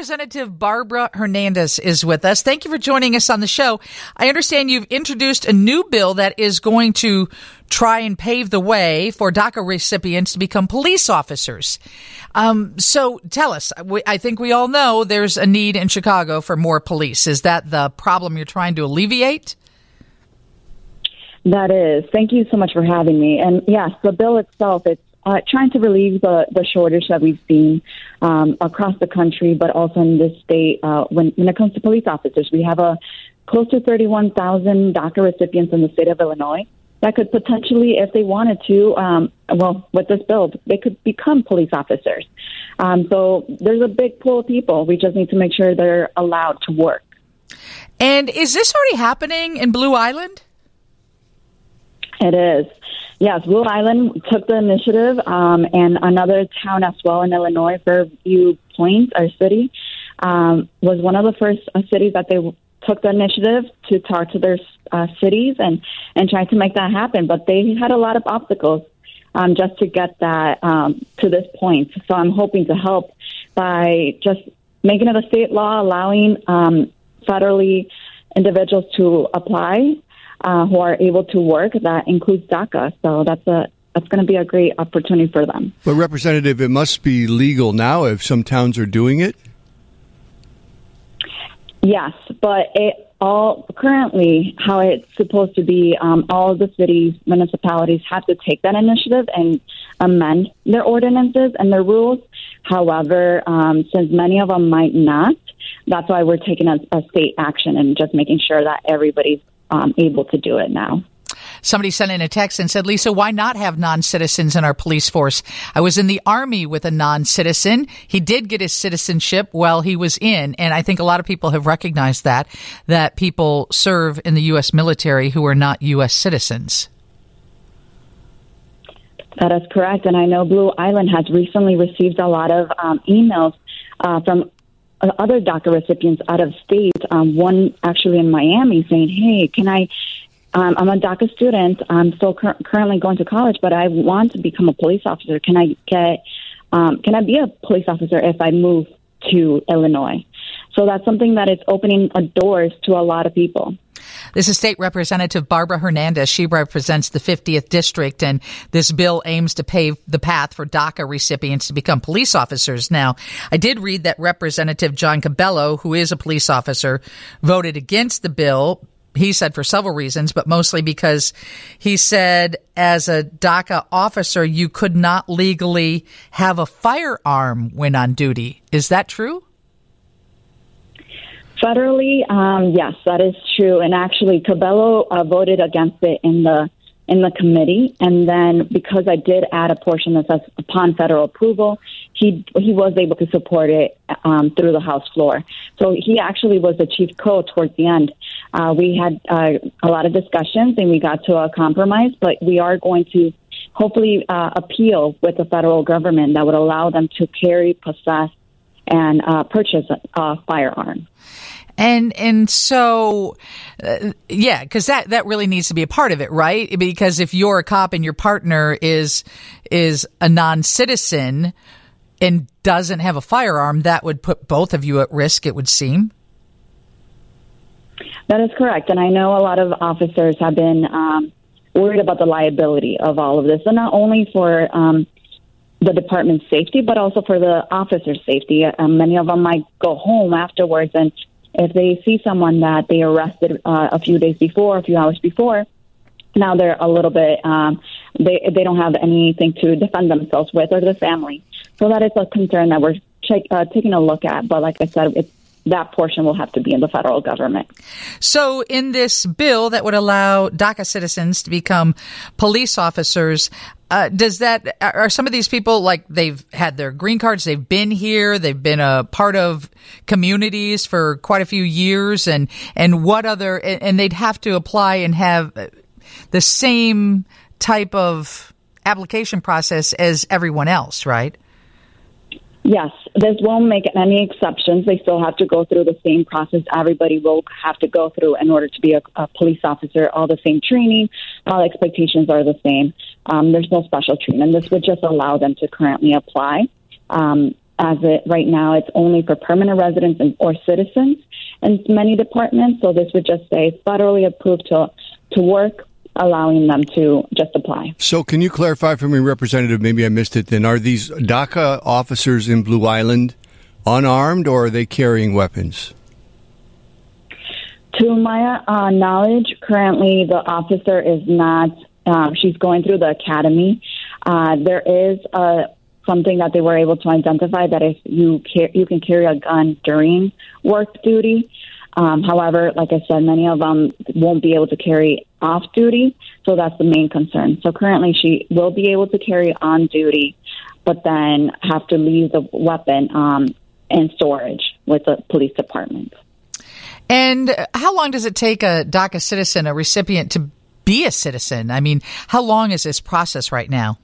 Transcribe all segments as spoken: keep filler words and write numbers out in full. Representative Barbara Hernandez is with us. Thank you for joining us on the show. I understand you've introduced a new bill that is going to try and pave the way for DACA recipients to become police officers. Um, so tell us, I think we all know there's a need in Chicago for more police. Is that the problem you're trying to alleviate? That is. Thank you so much for having me. And yes, the bill itself, it's Uh, trying to relieve the, the shortage that we've seen um, across the country, but also in this state. Uh, when, when it comes to police officers, we have a close to thirty-one thousand DACA recipients in the state of Illinois that could potentially, if they wanted to, um, well, with this bill, they could become police officers. Um, so there's a big pool of people. We just need to make sure they're allowed to work. And is this already happening in Blue Island? It is. Yes, Blue Island took the initiative, um, and another town as well in Illinois, Fairview Point, our city, um, was one of the first uh, cities that they w- took the initiative to talk to their uh, cities and, and try to make that happen. But they had a lot of obstacles um, just to get that um, to this point. So I'm hoping to help by just making it a state law, allowing um, federally individuals to apply Uh, who are able to work. That includes DACA. So that's a that's going to be a great opportunity for them. But, Representative, it must be legal now if some towns are doing it? Yes, but it all currently how it's supposed to be, um, all the cities, municipalities have to take that initiative and amend their ordinances and their rules. However, um, since many of them might not, that's why we're taking a, a state action and just making sure that everybody's Um, able to do it now. Somebody sent in a text and said, Lisa, why not have non-citizens in our police force? I was in the Army with a non-citizen. He did get his citizenship while he was in. And I think a lot of people have recognized that, that people serve in the U S military who are not U S citizens. That is correct. And I know Blue Island has recently received a lot of um, emails uh, from other DACA recipients out of state, um, one actually in Miami, saying, hey, can I, um, I'm a DACA student, I'm still cur- currently going to college, but I want to become a police officer. Can I get, um, can I be a police officer if I move to Illinois? So that's something that is opening doors to a lot of people. This is State Representative Barbara Hernandez. She represents the fiftieth District, and this bill aims to pave the path for DACA recipients to become police officers. Now, I did read that Representative John Cabello, who is a police officer, voted against the bill. He said for several reasons, but mostly because he said as a DACA officer, you could not legally have a firearm when on duty. Is that true? Federally, um, yes, that is true. And actually, Cabello uh, voted against it in the in the committee. And then because I did add a portion that says upon federal approval, he he was able to support it um, through the House floor. So he actually was the chief co towards the end. Uh, we had uh, a lot of discussions and we got to a compromise, but we are going to hopefully uh, appeal with the federal government that would allow them to carry, possess, and uh, purchase a firearm. And and so, uh, yeah, because that, that really needs to be a part of it, right? Because if you're a cop and your partner is is a non-citizen and doesn't have a firearm, that would put both of you at risk, it would seem. That is correct. And I know a lot of officers have been um, worried about the liability of all of this, and not only for um the department's safety, but also for the officer's safety. Um, many of them might go home afterwards, and if they see someone that they arrested uh, a few days before, a few hours before, now they're a little bit, um, they they don't have anything to defend themselves with or their family. So that is a concern that we're check, uh, taking a look at. But like I said, it's that portion will have to be in the federal government. So in this bill that would allow DACA citizens to become police officers, uh, does that, are some of these people, like, they've had their green cards, they've been here, they've been a part of communities for quite a few years, and, and what other, and they'd have to apply and have the same type of application process as everyone else, right? Yes, this won't make any exceptions. They still have to go through the same process everybody will have to go through in order to be a, a police officer. All the same training, all expectations are the same. Um, there's no special treatment. This would just allow them to currently apply um, As it right now, it's only for permanent residents and, or citizens in many departments. So this would just say federally approved to to work, allowing them to just apply. So can you clarify for me, Representative, maybe I missed it then, are these DACA officers in Blue Island unarmed or are they carrying weapons? To my uh, knowledge, currently the officer is not, um, she's going through the academy. Uh, there is a something that they were able to identify that if you car- you can carry a gun during work duty. Um, however, like I said, many of them won't be able to carry off duty, so that's the main concern. So currently she will be able to carry on duty, but then have to leave the weapon um, in storage with the police department. And how long does it take a DACA citizen, a recipient, to be a citizen? I mean, how long is this process right now?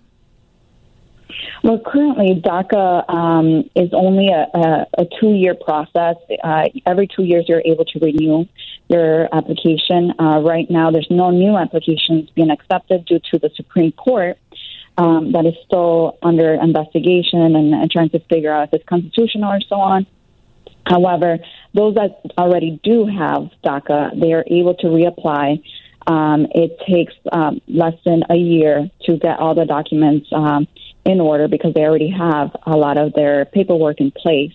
Well, currently, DACA um, is only a, a, a two-year process. Uh, every two years, you're able to renew your application. Uh, right now, there's no new applications being accepted due to the Supreme Court um, that is still under investigation and, and trying to figure out if it's constitutional or so on. However, those that already do have DACA, they are able to reapply. Um, it takes um, less than a year to get all the documents um, in order because they already have a lot of their paperwork in place.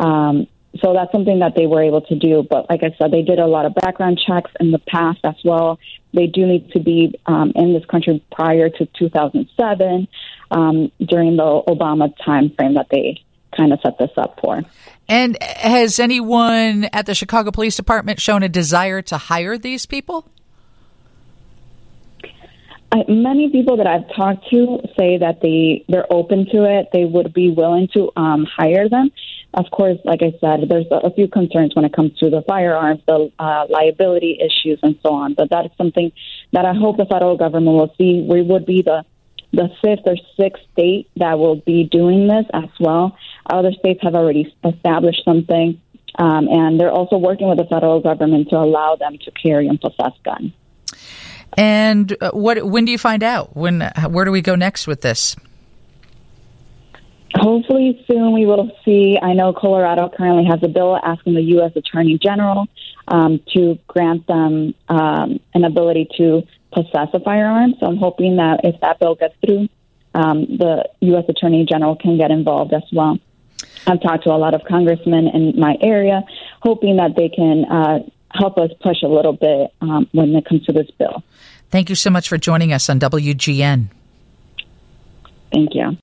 Um, so that's something that they were able to do. But like I said, they did a lot of background checks in the past as well. They do need to be um, in this country prior to two thousand seven um, during the Obama time frame that they kind of set this up for. And has anyone at the Chicago Police Department shown a desire to hire these people? I, many people that I've talked to say that they, they're open to it. They would be willing to um, hire them. Of course, like I said, there's a, a few concerns when it comes to the firearms, the uh, liability issues, and so on. But that is something that I hope the federal government will see. We would be the, the fifth or sixth state that will be doing this as well. Other states have already established something, um, and they're also working with the federal government to allow them to carry and possess guns. And what? When do you find out? When? Where do we go next with this? Hopefully soon we will see. I know Colorado currently has a bill asking the U S Attorney General um, to grant them um, an ability to possess a firearm. So I'm hoping that if that bill gets through, um, the U S Attorney General can get involved as well. I've talked to a lot of congressmen in my area, hoping that they can uh, help us push a little bit um, when it comes to this bill. Thank you so much for joining us on W G N. Thank you.